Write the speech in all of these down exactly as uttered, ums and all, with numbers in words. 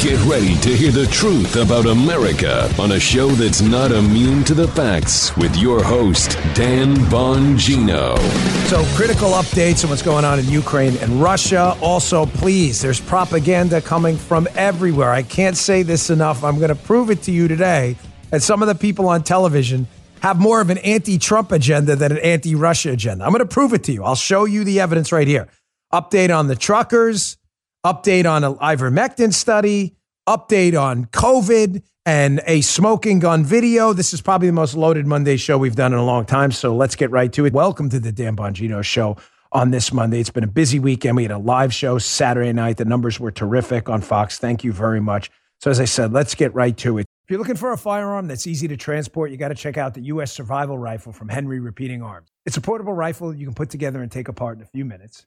Get ready to hear the truth about America on a show that's not immune to the facts with your host, Dan Bongino. So critical updates on what's going on in Ukraine and Russia. Also, please, there's propaganda coming from everywhere. I can't say this enough. I'm going to prove it to you today that some of the people on television have more of an anti-Trump agenda than an anti-Russia agenda. I'm going to prove it to you. I'll show you the evidence right here. Update on the truckers. Update on an Ivermectin study, update on COVID, and a smoking gun video. This is probably the most loaded Monday show we've done in a long time, so let's get right to it. Welcome to the Dan Bongino Show on this Monday. It's been a busy weekend. We had a live show Saturday night. The numbers were terrific on Fox. Thank you very much. So as I said, let's get right to it. If you're looking for a firearm that's easy to transport, you got to check out the U S Survival Rifle from Henry Repeating Arms. It's a portable rifle you can put together and take apart in a few minutes.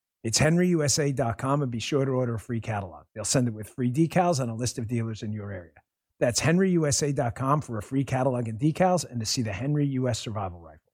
It's Henry U S A dot com, and be sure to order a free catalog. They'll send it with free decals and a list of dealers in your area. That's Henry U S A dot com for a free catalog and decals and to see the Henry U S Survival Rifle.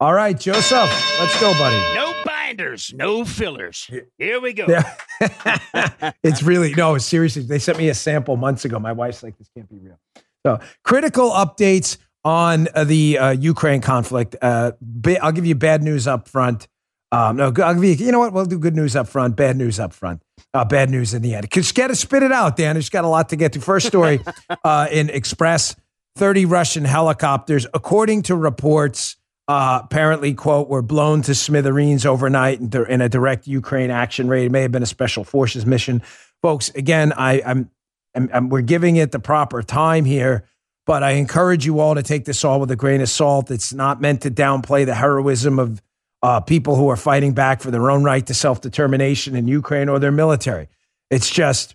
All right, Joseph, let's go, buddy. No binders, no fillers. Here we go. Yeah. It's really, no, seriously, they sent me a sample months ago. My wife's like, this can't be real. So critical updates on the uh, Ukraine conflict. Uh, I'll give you bad news up front. Um, no, I'll be, you know what? We'll do good news up front, bad news up front, uh, bad news in the end. Just got to spit it out, Dan. It's got a lot to get to. First story uh, in Express, thirty Russian helicopters, according to reports, uh, apparently, quote, were blown to smithereens overnight in, in a direct Ukraine action raid. It may have been a special forces mission. Folks, again, I, I'm, I'm, I'm we're giving it the proper time here. But I encourage you all to take this all with a grain of salt. It's not meant to downplay the heroism of Uh, people who are fighting back for their own right to self-determination in Ukraine or their military. It's just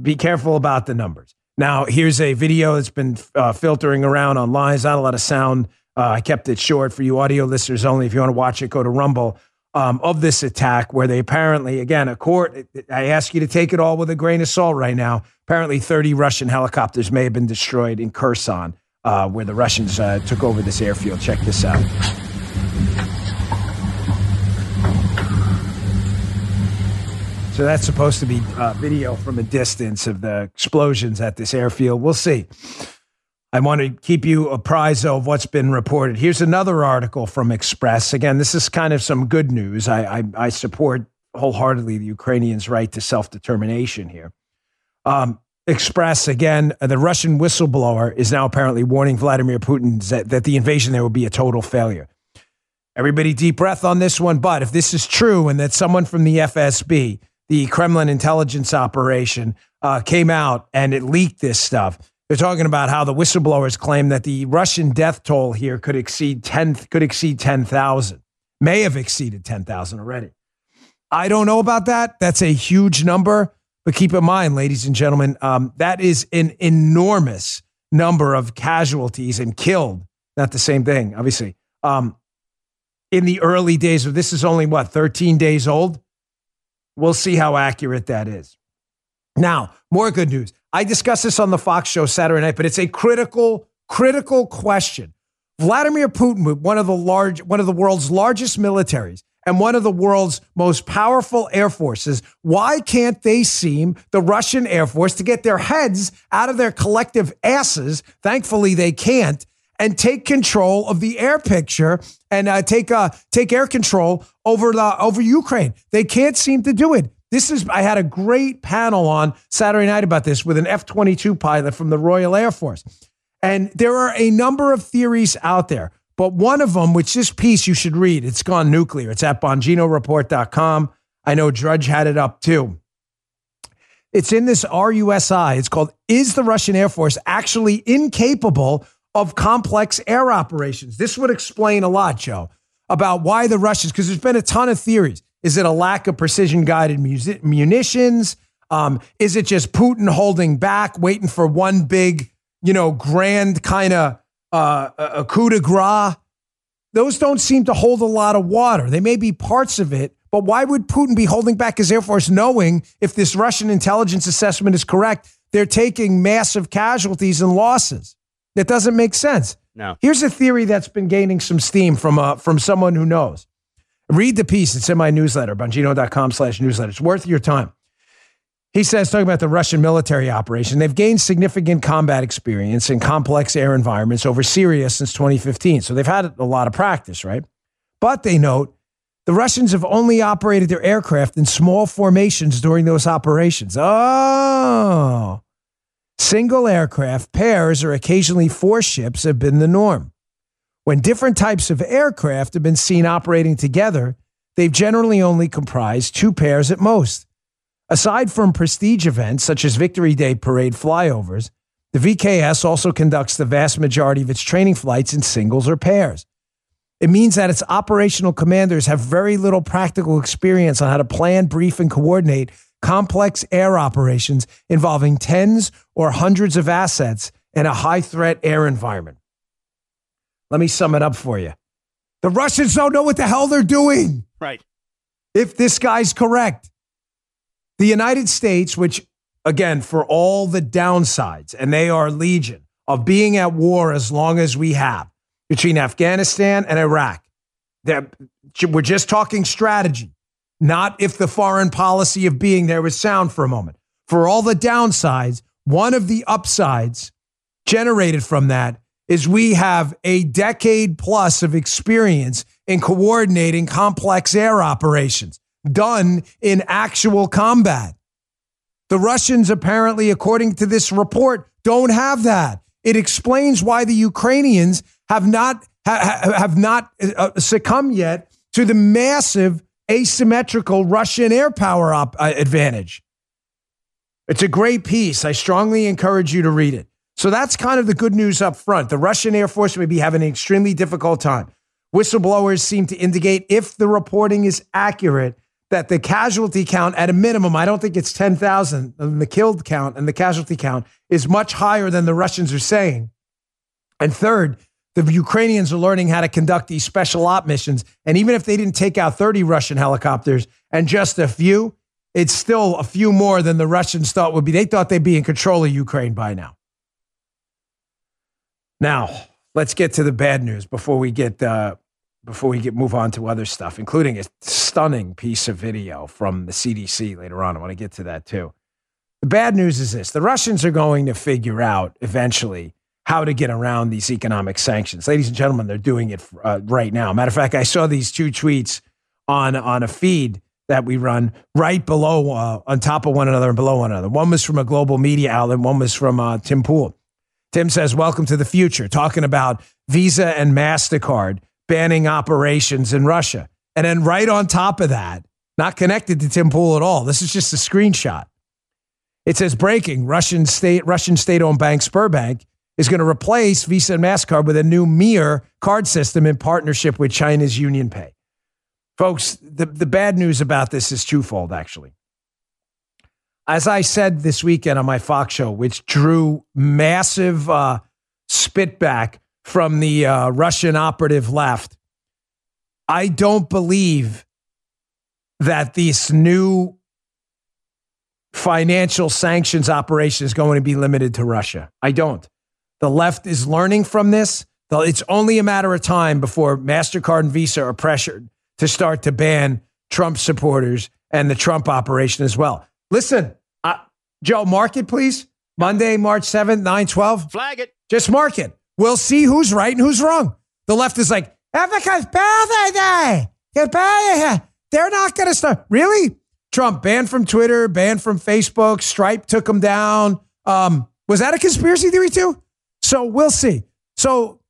be careful about the numbers. Now, here's a video that's been uh, filtering around online. It's not a lot of sound. Uh, I kept it short for you audio listeners only. If you want to watch it, go to Rumble um, of this attack where they apparently, again, a court, I ask you to take it all with a grain of salt right now. Apparently thirty Russian helicopters may have been destroyed in Kherson uh, where the Russians uh, took over this airfield. Check this out. So that's supposed to be uh, video from a distance of the explosions at this airfield. We'll see. I want to keep you apprised of what's been reported. Here's another article from Express. Again, this is kind of some good news. I, I, I support wholeheartedly the Ukrainians' right to self-determination here. Um, Express, again, the Russian whistleblower is now apparently warning Vladimir Putin that, that the invasion there will be a total failure. Everybody deep breath on this one. But if this is true and that someone from the F S B, the Kremlin intelligence operation, uh, came out and it leaked this stuff. They're talking about how the whistleblowers claim that the Russian death toll here could exceed ten, could exceed ten thousand, may have exceeded ten thousand already. I don't know about that. That's a huge number, but keep in mind, ladies and gentlemen, um, that is an enormous number of casualties and killed. Not the same thing, obviously. Um, in the early days of this is only what, thirteen days old. We'll see how accurate that is. Now, more good news. I discussed this on the Fox show Saturday night, but it's a critical, critical question. Vladimir Putin, with one of the large, one of the world's largest militaries and one of the world's most powerful air forces, why can't they seem, the Russian Air Force, to get their heads out of their collective asses? Thankfully, they can't. And take control of the air picture and uh, take uh, take air control over the over Ukraine. They can't seem to do it. This is I had a great panel on Saturday night about this with an F twenty-two pilot from the Royal Air Force. And there are a number of theories out there. But one of them, which this piece you should read, it's gone nuclear. It's at Bongino Report dot com. I know Drudge had it up too. It's in this R U S I. It's called, Is the Russian Air Force Actually Incapable of Complex Air Operations? This would explain a lot, Joe, about why the Russians, because there's been a ton of theories. Is it a lack of precision-guided munitions? Um, is it just Putin holding back, waiting for one big, you know, grand kind of uh, a coup de grace? Those don't seem to hold a lot of water. They may be parts of it, but why would Putin be holding back his Air Force knowing if this Russian intelligence assessment is correct, they're taking massive casualties and losses? That doesn't make sense. No. Here's a theory that's been gaining some steam from uh, from someone who knows. Read the piece. It's in my newsletter, Bongino dot com slash newsletter. It's worth your time. He says, talking about the Russian military operation, they've gained significant combat experience in complex air environments over Syria since twenty fifteen. So they've had a lot of practice, right? But they note the Russians have only operated their aircraft in small formations during those operations. Oh, single aircraft, pairs, or occasionally four ships have been the norm. When different types of aircraft have been seen operating together, they've generally only comprised two pairs at most. Aside from prestige events such as Victory Day parade flyovers, the V K S also conducts the vast majority of its training flights in singles or pairs. It means that its operational commanders have very little practical experience on how to plan, brief, and coordinate complex air operations involving tens or hundreds of assets in a high-threat air environment. Let me sum it up for you. The Russians don't know what the hell they're doing. Right. If this guy's correct. The United States, which, again, for all the downsides, and they are legion, of being at war as long as we have, between Afghanistan and Iraq, we're just talking strategy, not if the foreign policy of being there was sound for a moment. For all the downsides, one of the upsides generated from that is we have a decade plus of experience in coordinating complex air operations. Done in actual combat. The Russians apparently, according to this report, don't have that. It explains why the Ukrainians have not ha, have not uh, succumbed yet to the massive asymmetrical Russian air power op, uh, advantage. It's a great piece. I strongly encourage you to read it. So that's kind of the good news up front. The Russian Air Force may be having an extremely difficult time. Whistleblowers seem to indicate, if the reporting is accurate, that the casualty count at a minimum, I don't think it's ten thousand, and the killed count and the casualty count is much higher than the Russians are saying. And third, the Ukrainians are learning how to conduct these special op missions. And even if they didn't take out thirty Russian helicopters and just a few, it's still a few more than the Russians thought would be. They thought they'd be in control of Ukraine by now. Now, let's get to the bad news before we get... Uh, before we get move on to other stuff, including a stunning piece of video from the C D C later on. I want to get to that too. The bad news is this. The Russians are going to figure out eventually how to get around these economic sanctions. Ladies and gentlemen, they're doing it uh, right now. Matter of fact, I saw these two tweets on, on a feed that we run right below, uh, on top of one another and below one another. One was from a global media outlet. One was from uh, Tim Poole. Tim says, welcome to the future, talking about Visa and MasterCard banning operations in Russia. And then right on top of that, not connected to Tim Pool at all. This is just a screenshot. It says, breaking, Russian state, Russian state-owned bank Sberbank is going to replace Visa and MasterCard with a new Mir card system in partnership with China's UnionPay. Folks, the, the bad news about this is twofold, actually. As I said this weekend on my Fox show, which drew massive uh, spitback from the uh, Russian operative left, I don't believe that this new financial sanctions operation is going to be limited to Russia. I don't. The left is learning from this. It's only a matter of time before MasterCard and Visa are pressured to start to ban Trump supporters and the Trump operation as well. Listen, uh, Joe, mark it, please. Monday, March seventh, nine twelve. Flag it. Just mark it. We'll see who's right and who's wrong. The left is like, Africa's bad today. They're not going to start. Really? Trump banned from Twitter, banned from Facebook. Stripe took him down. Um, was that a conspiracy theory too? So we'll see. So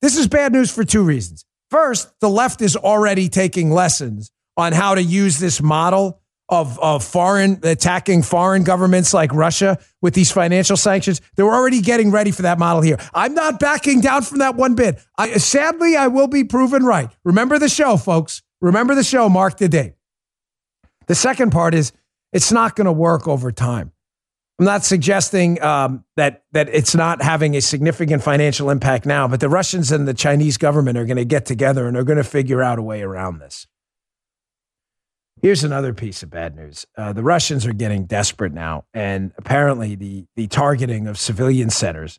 This is bad news for two reasons. First, the left is already taking lessons on how to use this model of, of foreign attacking foreign governments like Russia with these financial sanctions. They were already getting ready for that model here. I'm not backing down from that one bit. I, sadly, I will be proven right. Remember the show, folks. Remember the show. Mark the date. The second part is it's not going to work over time. I'm not suggesting um, that that it's not having a significant financial impact now, but the Russians and the Chinese government are going to get together and are going to figure out a way around this. Here's another piece of bad news. Uh, the Russians are getting desperate now, and apparently the the targeting of civilian centers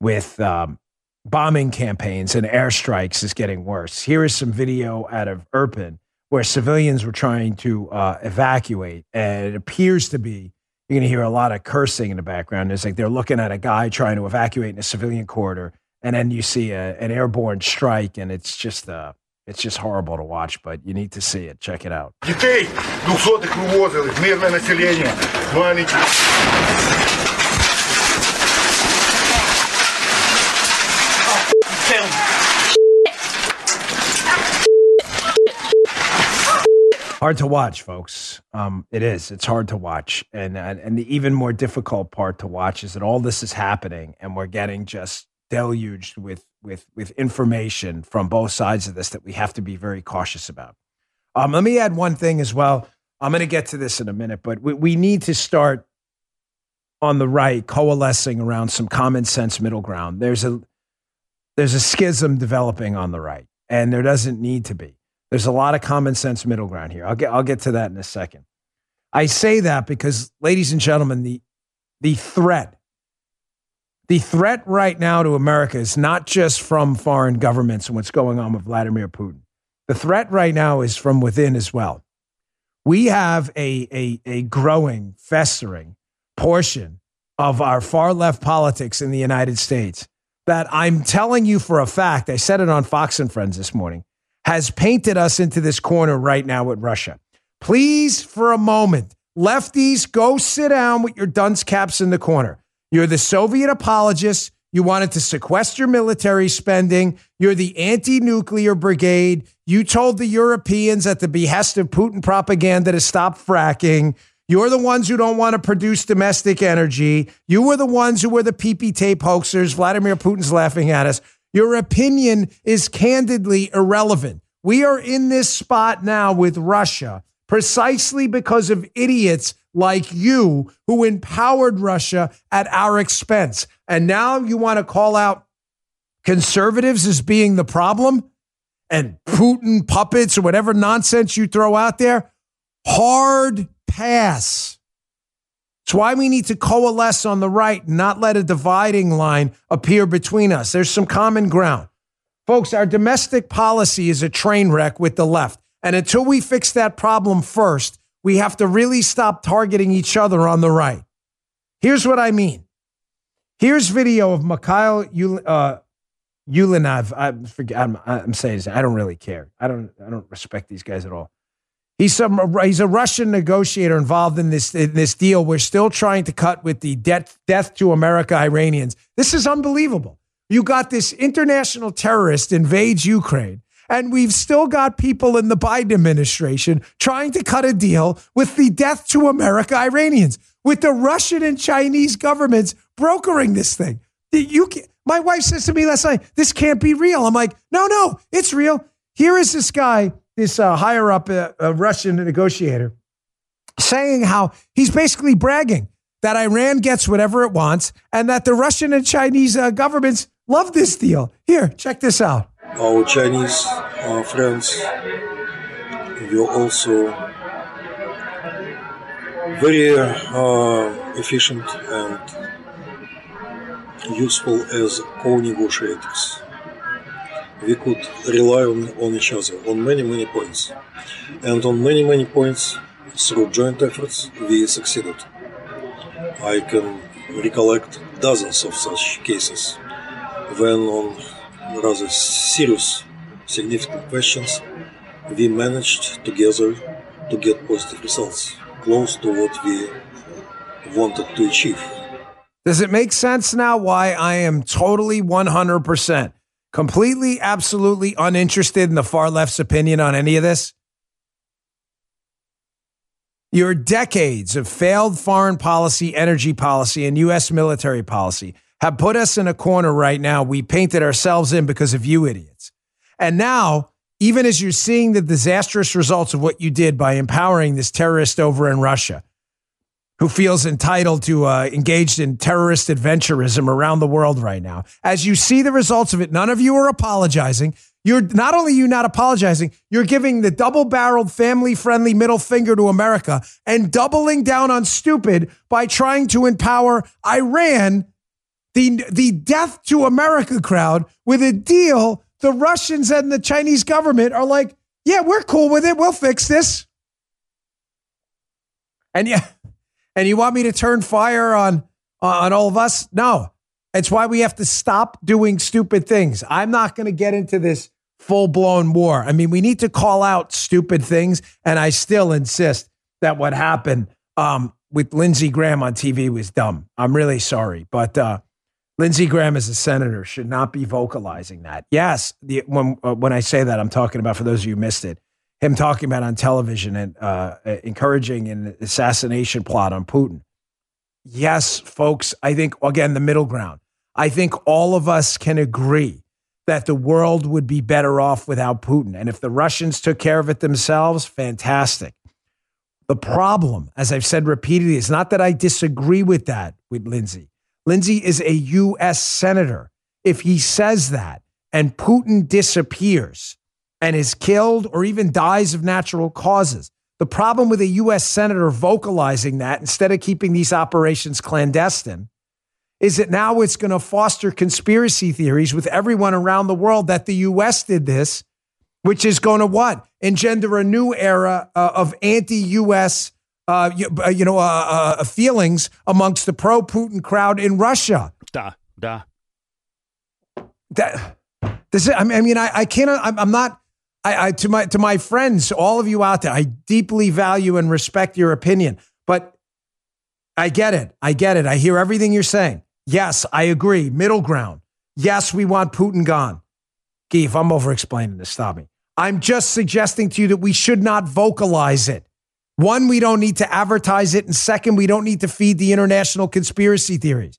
with um, bombing campaigns and airstrikes is getting worse. Here is some video out of Irpin where civilians were trying to uh, evacuate, and it appears to be you're going to hear a lot of cursing in the background. It's like they're looking at a guy trying to evacuate in a civilian corridor, and then you see a, an airborne strike, and it's just uh, it's just horrible to watch, but you need to see it. Check it out. Детей двухсотых вывозили, мирное население, маленькие. Hard to watch, folks. Um, it is. It's hard to watch. And, and and the even more difficult part to watch is that all this is happening and we're getting just deluged with with with information from both sides of this that we have to be very cautious about. Um, let me add one thing as well. I'm going to get to this in a minute, but we, we need to start on the right coalescing around some common sense middle ground. There's a there's a schism developing on the right, and there doesn't need to be. There's a lot of common sense middle ground here. I'll get I'll get to that in a second. I say that because, ladies and gentlemen, the the threat, the threat right now to America is not just from foreign governments and what's going on with Vladimir Putin. The threat right now is from within as well. We have a a, a growing, festering portion of our far left politics in the United States that I'm telling you for a fact, I said it on Fox and Friends this morning, has painted us into this corner right now with Russia. Please, for a moment, lefties, go sit down with your dunce caps in the corner. You're the Soviet apologists. You wanted to sequester military spending. You're the anti-nuclear brigade. You told the Europeans at the behest of Putin propaganda to stop fracking. You're the ones who don't want to produce domestic energy. You were the ones who were the pee-pee tape hoaxers. Vladimir Putin's laughing at us. Your opinion is candidly irrelevant. We are in this spot now with Russia precisely because of idiots like you who empowered Russia at our expense. And now you want to call out conservatives as being the problem and Putin puppets or whatever nonsense you throw out there? Hard pass. It's why we need to coalesce on the right and not let a dividing line appear between us. There's some common ground. Folks, our domestic policy is a train wreck with the left. And until we fix that problem first, we have to really stop targeting each other on the right. Here's what I mean. Here's video of Mikhail uh, Ulyanov. I forget, I'm, I'm saying this. I don't really care. I don't, I don't respect these guys at all. He's some. He's a Russian negotiator involved in this in this deal. We're still trying to cut with the death death to America Iranians. This is unbelievable. You got this international terrorist invades Ukraine, and we've still got people in the Biden administration trying to cut a deal with the death to America Iranians, with the Russian and Chinese governments brokering this thing. You can, my wife says to me last night, "This can't be real." I'm like, "No, no, it's real." Here is this guy. This uh, higher up uh, uh, Russian negotiator saying how he's basically bragging that Iran gets whatever it wants and that the Russian and Chinese uh, governments love this deal. Here, check this out. Our Chinese uh, friends, you're also very uh, efficient and useful as co-negotiators. We could rely on, on each other on many, many points. And on many, many points, through joint efforts, we succeeded. I can recollect dozens of such cases when on rather serious, significant questions, we managed together to get positive results, close to what we wanted to achieve. Does it make sense now why I am totally one hundred percent completely, absolutely uninterested in the far left's opinion on any of this? Your decades of failed foreign policy, energy policy, and U S military policy have put us in a corner right now. We painted ourselves in because of you idiots. And now, even as you're seeing the disastrous results of what you did by empowering this terrorist over in Russia, who feels entitled to uh, engage in terrorist adventurism around the world right now, as you see the results of it, none of you are apologizing. You're not only you not apologizing, you're giving the double-barreled, family-friendly middle finger to America and doubling down on stupid by trying to empower Iran, the, the death to America crowd, with a deal the Russians and the Chinese government are like, yeah, we're cool with it. We'll fix this. And yeah, and you want me to turn fire on, on all of us? No. It's why we have to stop doing stupid things. I'm not going to get into this full-blown war. I mean, we need to call out stupid things, and I still insist that what happened um, with Lindsey Graham on T V was dumb. I'm really sorry, but uh, Lindsey Graham as a senator should not be vocalizing that. Yes, the, when uh, when I say that, I'm talking about, for those of you who missed it, him talking about on television and uh, encouraging an assassination plot on Putin. Yes, folks, I think, again, the middle ground. I think all of us can agree that the world would be better off without Putin. And if the Russians took care of it themselves, fantastic. The problem, as I've said repeatedly, is not that I disagree with that with Lindsey. Lindsey is a U S senator. If he says that and Putin disappears and is killed or even dies of natural causes, the problem with a U S senator vocalizing that instead of keeping these operations clandestine is that now it's going to foster conspiracy theories with everyone around the world that the U S did this, which is going to what? Engender a new era uh, of anti-U S uh, you, uh, you know, uh, uh, feelings amongst the pro-Putin crowd in Russia. Da, da. That, this, I mean, I, mean, I, I can't, I'm, I'm not, I, I to my to my friends, all of you out there, I deeply value and respect your opinion, but I get it. I get it. I hear everything you're saying. Yes, I agree. Middle ground. Yes, we want Putin gone. Gee, if I'm over-explaining this, stop me. I'm just suggesting to you that we should not vocalize it. One, we don't need to advertise it. And second, we don't need to feed the international conspiracy theories.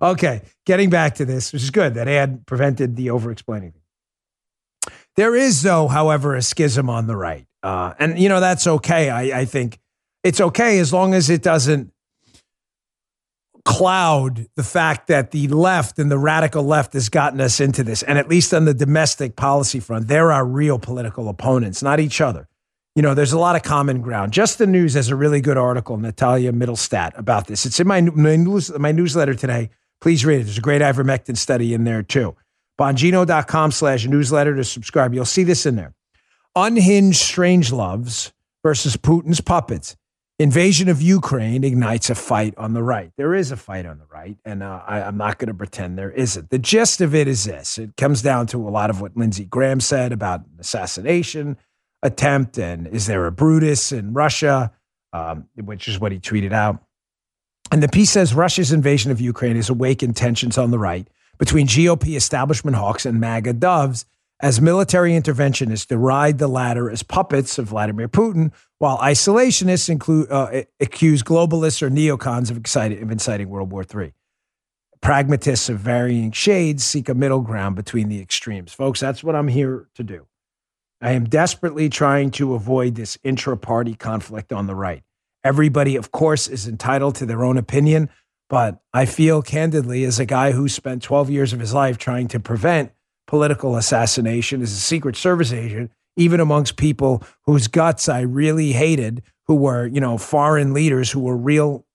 Okay, getting back to this, which is good. That ad prevented the over-explaining. There is, though, however, a schism on the right. Uh, and, you know, that's okay. I, I think it's okay as long as it doesn't cloud the fact that the left and the radical left has gotten us into this. And at least on the domestic policy front, there are real political opponents, not each other. You know, there's a lot of common ground. Just the News has a really good article, Natalia Mittelstadt, about this. It's in my, my, news, my newsletter today. Please read it. There's a great ivermectin study in there, too. Bongino.com slash newsletter to subscribe. You'll see this in there. Unhinged Strangeloves versus Putin's puppets. Invasion of Ukraine ignites a fight on the right. There is a fight on the right, and uh, I, I'm not going to pretend there isn't. The gist of it is this. It comes down to a lot of what Lindsey Graham said about assassination attempt, and is there a Brutus in Russia, um, which is what he tweeted out. And the piece says Russia's invasion of Ukraine has awakened tensions on the right between G O P establishment hawks and MAGA doves as military interventionists deride the latter as puppets of Vladimir Putin, while isolationists include, uh, accuse globalists or neocons of, excited, of inciting World War Three. Pragmatists of varying shades seek a middle ground between the extremes. Folks, that's what I'm here to do. I am desperately trying to avoid this intra-party conflict on the right. Everybody, of course, is entitled to their own opinion, but I feel candidly, as a guy who spent twelve years of his life trying to prevent political assassination as a Secret Service agent, even amongst people whose guts I really hated, who were, you know, foreign leaders who were real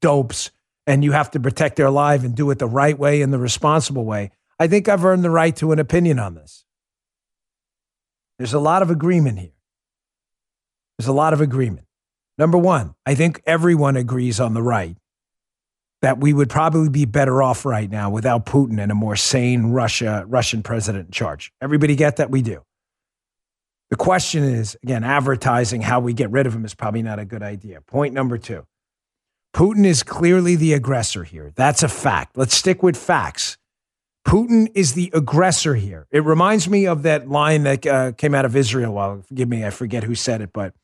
dopes, and you have to protect their life and do it the right way and the responsible way. I think I've earned the right to an opinion on this. There's a lot of agreement here. There's a lot of agreement. Number one, I think everyone agrees on the right that we would probably be better off right now without Putin and a more sane Russia, Russian president in charge. Everybody get that? We do. The question is, again, advertising how we get rid of him is probably not a good idea. Point number two, Putin is clearly the aggressor here. That's a fact. Let's stick with facts. Putin is the aggressor here. It reminds me of that line that uh, came out of Israel. Well, forgive me, I forget who said it, but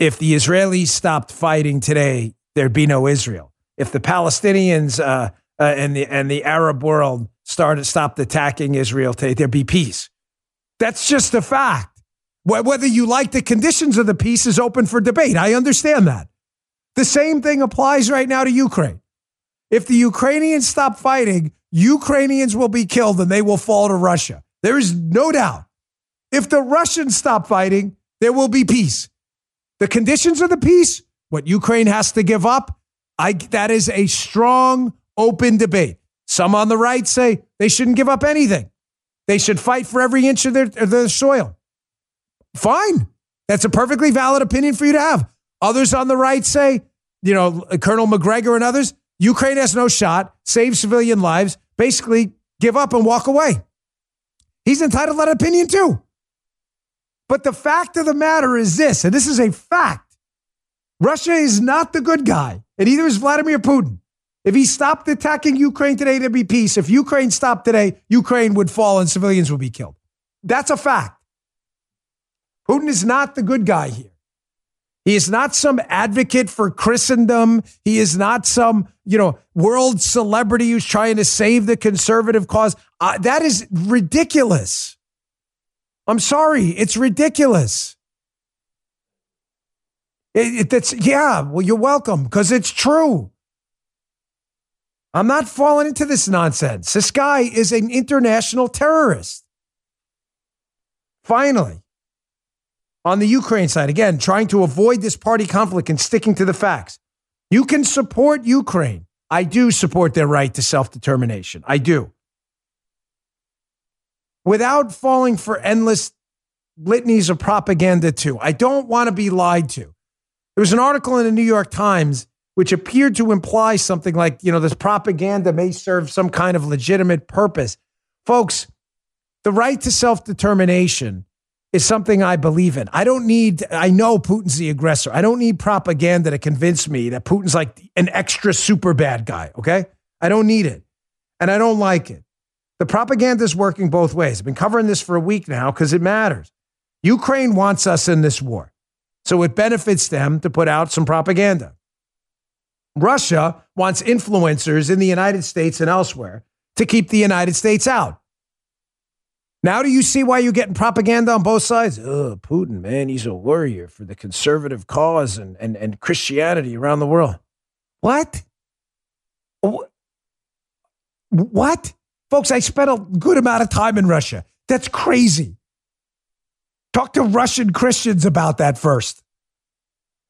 if the Israelis stopped fighting today, there'd be no Israel. If the Palestinians uh, uh, and the and the Arab world started stopped attacking Israel today, there'd be peace. That's just a fact. Whether you like the conditions of the peace is open for debate. I understand that. The same thing applies right now to Ukraine. If the Ukrainians stop fighting, Ukrainians will be killed and they will fall to Russia. There is no doubt. If the Russians stop fighting, there will be peace. The conditions of the peace, what Ukraine has to give up, I, that is a strong, open debate. Some on the right say they shouldn't give up anything. They should fight for every inch of their, of their soil. Fine. That's a perfectly valid opinion for you to have. Others on the right say, you know, Colonel McGregor and others, Ukraine has no shot, save civilian lives, basically give up and walk away. He's entitled to that opinion too. But the fact of the matter is this, and this is a fact. Russia is not the good guy. And either is Vladimir Putin. If he stopped attacking Ukraine today, there'd be peace. If Ukraine stopped today, Ukraine would fall and civilians would be killed. That's a fact. Putin is not the good guy here. He is not some advocate for Christendom. He is not some, you know, world celebrity who's trying to save the conservative cause. Uh, that is ridiculous. I'm sorry. It's ridiculous. It, that's it, yeah, well, you're welcome, because it's true. I'm not falling into this nonsense. This guy is an international terrorist. Finally, on the Ukraine side, again, trying to avoid this party conflict and sticking to the facts. You can support Ukraine. I do support their right to self-determination. I do. Without falling for endless litanies of propaganda, too. I don't want to be lied to. There was an article in the New York Times which appeared to imply something like, you know, this propaganda may serve some kind of legitimate purpose. Folks, the right to self-determination is something I believe in. I don't need, I know Putin's the aggressor. I don't need propaganda to convince me that Putin's like an extra super bad guy, okay? I don't need it. And I don't like it. The propaganda is working both ways. I've been covering this for a week now because it matters. Ukraine wants us in this war. So it benefits them to put out some propaganda. Russia wants influencers in the United States and elsewhere to keep the United States out. Now do you see why you're getting propaganda on both sides? Oh, Putin, man, he's a warrior for the conservative cause and, and, and Christianity around the world. What? What? Folks, I spent a good amount of time in Russia. That's crazy. Talk to Russian Christians about that first.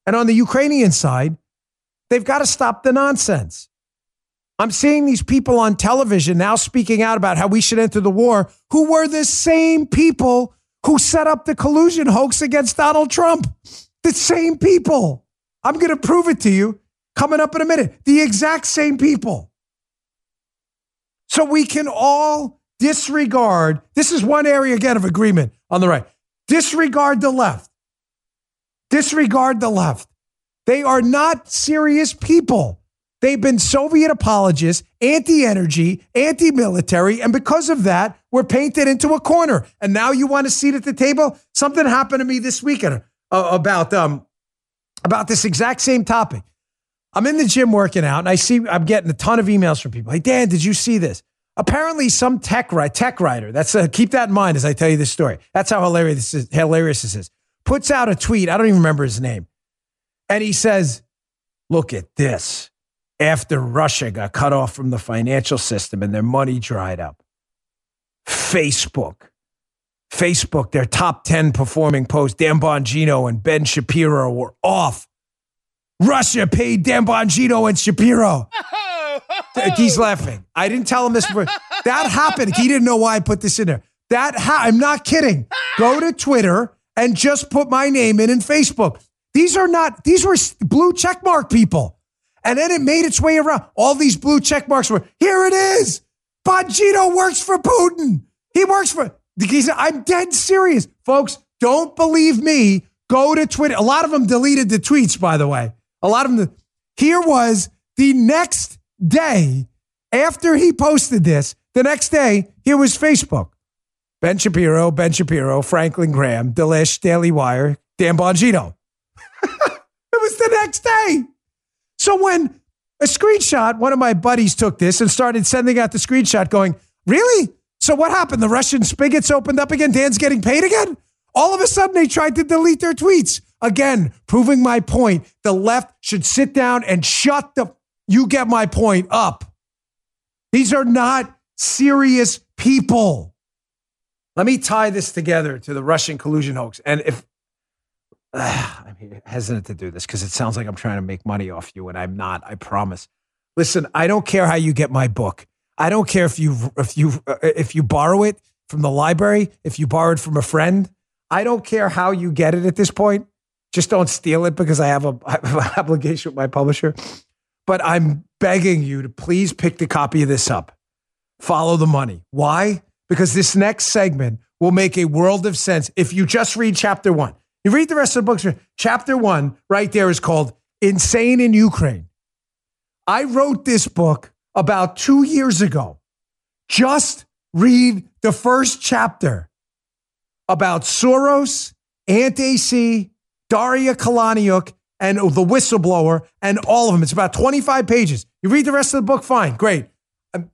And on the Ukrainian side, they've got to stop the nonsense. I'm seeing these people on television now speaking out about how we should enter the war, who were the same people who set up the collusion hoax against Donald Trump. The same people. I'm going to prove it to you coming up in a minute. The exact same people. So we can all disregard. This is one area, again, of agreement on the right. Disregard the left. Disregard the left. They are not serious people. They've been Soviet apologists, anti-energy, anti-military, and because of that, we're painted into a corner. And now you want a seat at the table? Something happened to me this weekend about um about this exact same topic. I'm in the gym working out, and I see I'm getting a ton of emails from people. Hey, Dan, did you see this? Apparently, some tech tech writer. That's a, keep that in mind as I tell you this story. That's how hilarious this is, hilarious this is. Puts out a tweet. I don't even remember his name, and he says, "Look at this." After Russia got cut off from the financial system and their money dried up, Facebook, Facebook, their top ten performing posts, Dan Bongino and Ben Shapiro were off. Russia paid Dan Bongino and Shapiro. He's laughing. I didn't tell him this. That happened. He didn't know why I put this in there. That ha- I'm not kidding. Go to Twitter and just put my name in and Facebook. These are not, these were blue checkmark people. And then it made its way around. All these blue checkmarks were, here it is. Bongino works for Putin. He works for, he's, I'm dead serious. Folks, don't believe me. Go to Twitter. A lot of them deleted the tweets, by the way. A lot of them. Here was the next day after he posted this. The next day, here was Facebook. Ben Shapiro, Ben Shapiro, Franklin Graham, Delish, Daily Wire, Dan Bongino. It was the next day. So when a screenshot, one of my buddies took this and started sending out the screenshot going, really? So what happened? The Russian spigots opened up again? Dan's getting paid again? All of a sudden, they tried to delete their tweets. Again, proving my point. The left should sit down and shut the, you get my point, up. These are not serious people. Let me tie this together to the Russian collusion hoax. And if, uh, I'm hesitant to do this because it sounds like I'm trying to make money off you, and I'm not, I promise. Listen, I don't care how you get my book. I don't care if you if you uh, if you borrow it from the library, if you borrow it from a friend. I don't care how you get it at this point. Just don't steal it because I have, a, I have an obligation with my publisher. But I'm begging you to please pick the copy of this up. Follow the money. Why? Because this next segment will make a world of sense if you just read chapter one. You read the rest of the books. Chapter one right there is called Insane in Ukraine. I wrote this book about two years ago. Just read the first chapter about Soros, Aunt A C, Daria Kaleniuk, and the whistleblower, and all of them. It's about twenty-five pages. You read the rest of the book, fine, great. Um,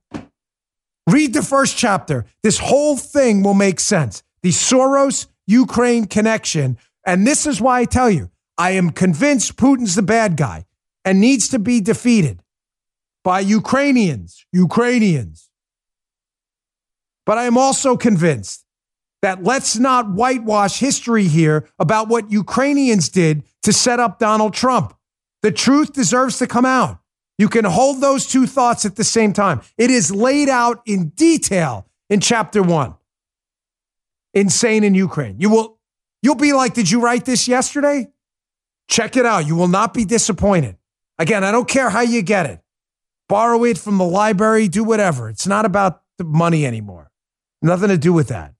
read the first chapter. This whole thing will make sense. The Soros-Ukraine connection. And this is why I tell you, I am convinced Putin's the bad guy and needs to be defeated by Ukrainians. Ukrainians. But I am also convinced that let's not whitewash history here about what Ukrainians did to set up Donald Trump. The truth deserves to come out. You can hold those two thoughts at the same time. It is laid out in detail in chapter one. Insane in Ukraine. You will, you'll be like, did you write this yesterday? Check it out. You will not be disappointed. Again, I don't care how you get it. Borrow it from the library, do whatever. It's not about the money anymore. Nothing to do with that.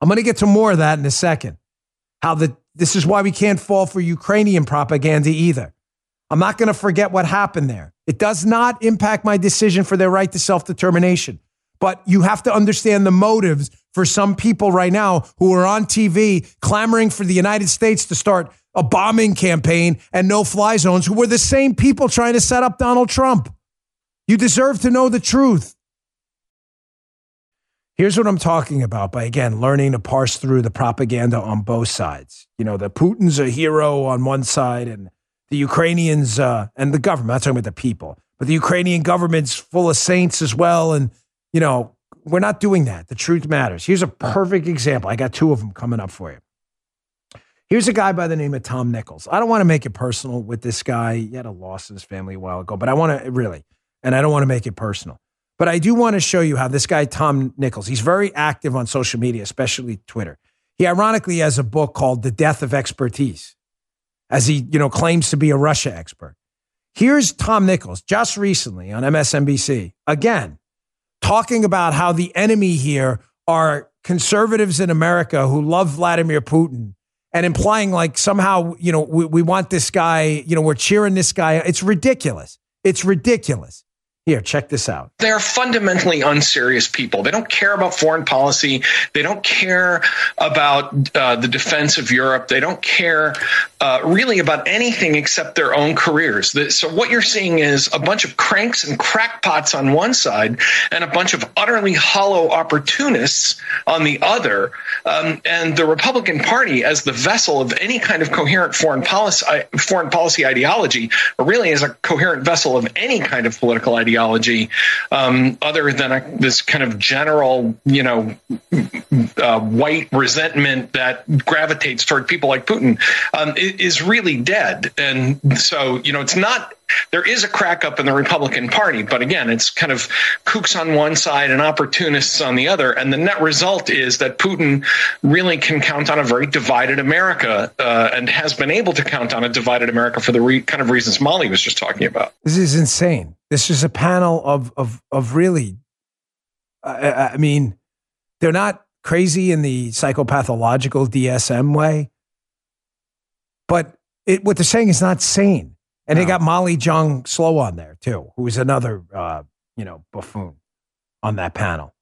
I'm going to get to more of that in a second. How the this is why we can't fall for Ukrainian propaganda either. I'm not going to forget what happened there. It does not impact my decision for their right to self-determination. But you have to understand the motives for some people right now who are on T V clamoring for the United States to start a bombing campaign and no-fly zones, who were the same people trying to set up Donald Trump. You deserve to know the truth. Here's what I'm talking about by, again, learning to parse through the propaganda on both sides. You know, the Putin's a hero on one side and the Ukrainians uh, and the government. I'm not talking about the people, but the Ukrainian government's full of saints as well. And, you know, we're not doing that. The truth matters. Here's a perfect example. I got two of them coming up for you. Here's a guy by the name of Tom Nichols. I don't want to make it personal with this guy. He had a loss in his family a while ago, but I want to really, and I don't want to make it personal. But I do want to show you how this guy, Tom Nichols, he's very active on social media, especially Twitter. He ironically has a book called The Death of Expertise, as he, you know, claims to be a Russia expert. Here's Tom Nichols just recently on M S N B C, again, talking about how the enemy here are conservatives in America who love Vladimir Putin and implying like somehow, you know, we, we want this guy, you know, we're cheering this guy. It's ridiculous. It's ridiculous. Here, check this out. They're fundamentally unserious people. They don't care about foreign policy. They don't care about uh, the defense of Europe. They don't care uh, really about anything except their own careers. So what you're seeing is a bunch of cranks and crackpots on one side and a bunch of utterly hollow opportunists on the other. Um, and the Republican Party, as the vessel of any kind of coherent foreign policy, foreign policy ideology, or really as a coherent vessel of any kind of political ideology, ideology, um, other than a, this kind of general, you know, uh, white resentment that gravitates toward people like Putin um, is really dead. And so, you know, it's not. There is a crack up in the Republican Party, but again, it's kind of kooks on one side and opportunists on the other. And the net result is that Putin really can count on a very divided America uh, and has been able to count on a divided America for the re- kind of reasons Molly was just talking about. This is insane. This is a panel of, of, of really, uh, I mean, they're not crazy in the psychopathological D S M way, but it, what they're saying is not sane. And they got Molly Jong Slow on there, too, who is another, uh, you know, buffoon on that panel.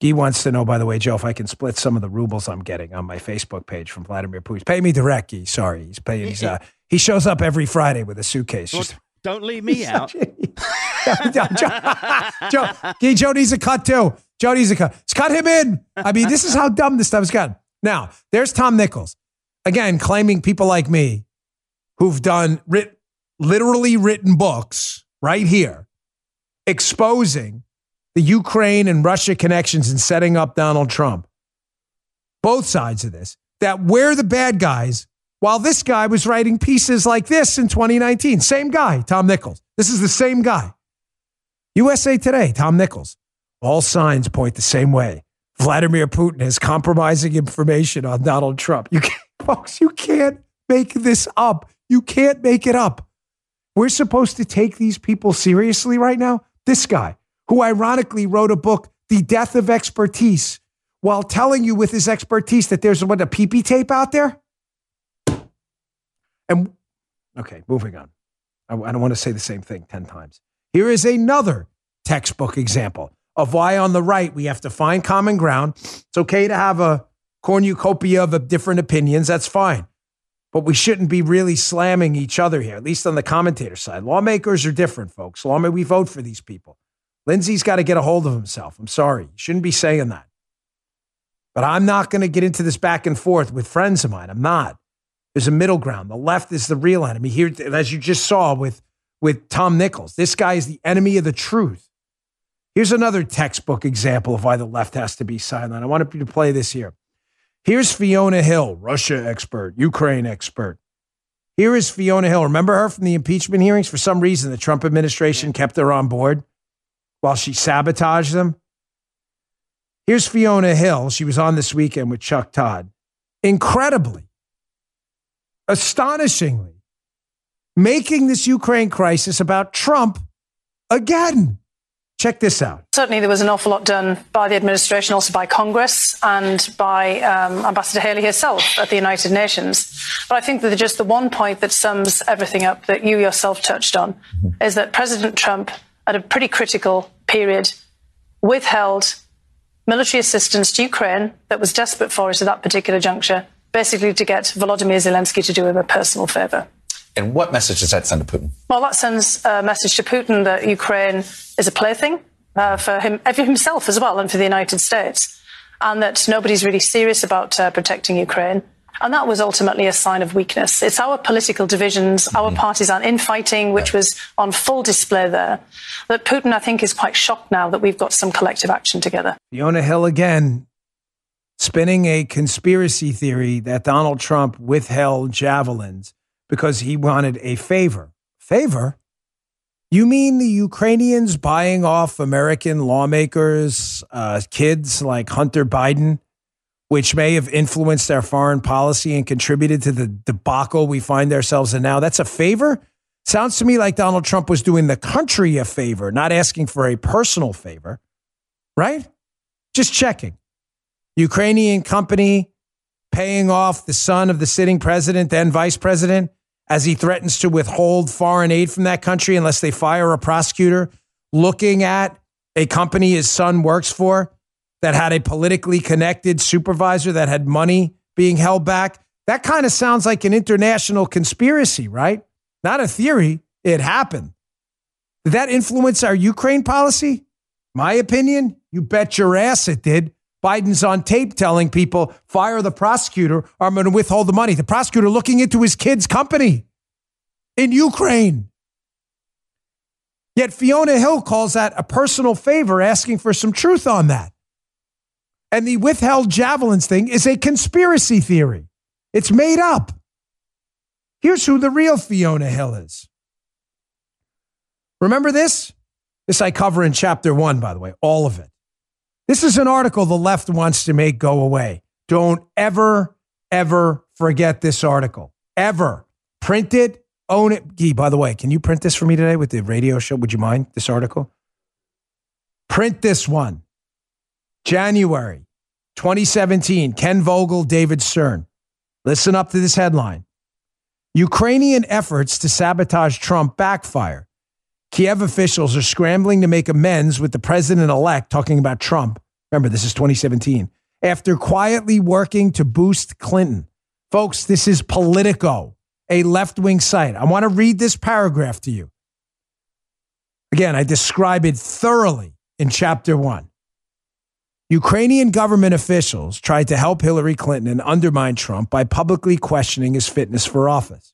He wants to know, by the way, Joe, if I can split some of the rubles I'm getting on my Facebook page from Vladimir Putin. Pay me direct, he, sorry. He's paying. He's, uh, he shows up every Friday with a suitcase. Well, just, don't leave me out. Joe, Joe, Joe needs a cut, too. Joe needs a cut. Let's cut him in. I mean, this is how dumb this stuff has gotten. Now, there's Tom Nichols, again, claiming people like me who've done writ, literally written books right here, exposing the Ukraine and Russia connections and setting up Donald Trump. Both sides of this, that we're the bad guys, while this guy was writing pieces like this in twenty nineteen. Same guy, Tom Nichols. This is the same guy. U S A Today, Tom Nichols. All signs point the same way. Vladimir Putin is compromising information on Donald Trump. You can't, folks, you can't make this up. You can't make it up. We're supposed to take these people seriously right now. This guy, who ironically wrote a book, The Death of Expertise, while telling you with his expertise that there's what, a pee-pee tape out there? And, okay, moving on. I, I don't want to say the same thing ten times. Here is another textbook example of why on the right we have to find common ground. It's okay to have a cornucopia of different opinions. That's fine. But we shouldn't be really slamming each other here, at least on the commentator side. Lawmakers are different, folks. Lawmakers, we vote for these people. Lindsey's got to get a hold of himself. I'm sorry. You shouldn't be saying that. But I'm not going to get into this back and forth with friends of mine. I'm not. There's a middle ground. The left is the real enemy. Here, as you just saw with, with Tom Nichols, this guy is the enemy of the truth. Here's another textbook example of why the left has to be silent. I want you to play this here. Here's Fiona Hill, Russia expert, Ukraine expert. Here is Fiona Hill. Remember her from the impeachment hearings? For some reason, the Trump administration kept her on board while she sabotaged them. Here's Fiona Hill. She was on this weekend with Chuck Todd. Incredibly, astonishingly, making this Ukraine crisis about Trump again. Check this out. Certainly there was an awful lot done by the administration, also by Congress and by um, Ambassador Haley herself at the United Nations. But I think that just the one point that sums everything up that you yourself touched on is that President Trump, at a pretty critical period, withheld military assistance to Ukraine that was desperate for it at that particular juncture, basically to get Volodymyr Zelensky to do him a personal favour. And what message does that send to Putin? Well, that sends a message to Putin that Ukraine is a plaything uh, for him, for himself as well, and for the United States, and that nobody's really serious about uh, protecting Ukraine. And that was ultimately a sign of weakness. It's our political divisions, mm-hmm. our partisan infighting, which yeah. was on full display there, that Putin, I think, is quite shocked now that we've got some collective action together. Fiona Hill again, spinning a conspiracy theory that Donald Trump withheld javelins because he wanted a favor. Favor? You mean the Ukrainians buying off American lawmakers, uh, kids like Hunter Biden, which may have influenced our foreign policy and contributed to the debacle we find ourselves in now? That's a favor? Sounds to me like Donald Trump was doing the country a favor, not asking for a personal favor, right? Just checking. Ukrainian company paying off the son of the sitting president, then vice president, as he threatens to withhold foreign aid from that country unless they fire a prosecutor looking at a company his son works for that had a politically connected supervisor that had money being held back. That kind of sounds like an international conspiracy, right? Not a theory. It happened. Did that influence our Ukraine policy? My opinion, you bet your ass it did. Biden's on tape telling people, fire the prosecutor, or I'm going to withhold the money. The prosecutor looking into his kid's company in Ukraine. Yet Fiona Hill calls that a personal favor, asking for some truth on that. and the withheld javelins thing is a conspiracy theory. It's made up. Here's who the real Fiona Hill is. Remember this? This I cover in chapter one, by the way, all of it. This is an article the left wants to make go away. Don't ever, ever forget this article. Ever. Print it, own it. Gee, by the way, can you print this for me today with the radio show? Would you mind this article? Print this one. January twenty seventeen, Ken Vogel, David Stern. Listen up to this headline. Ukrainian efforts to sabotage Trump backfire. Kiev officials are scrambling to make amends with the president-elect, talking about Trump. Remember, this is twenty seventeen. After quietly working to boost Clinton. Folks, this is Politico, a left-wing site. I want to read this paragraph to you. Again, I describe it thoroughly in chapter one. Ukrainian government officials tried to help Hillary Clinton and undermine Trump by publicly questioning his fitness for office.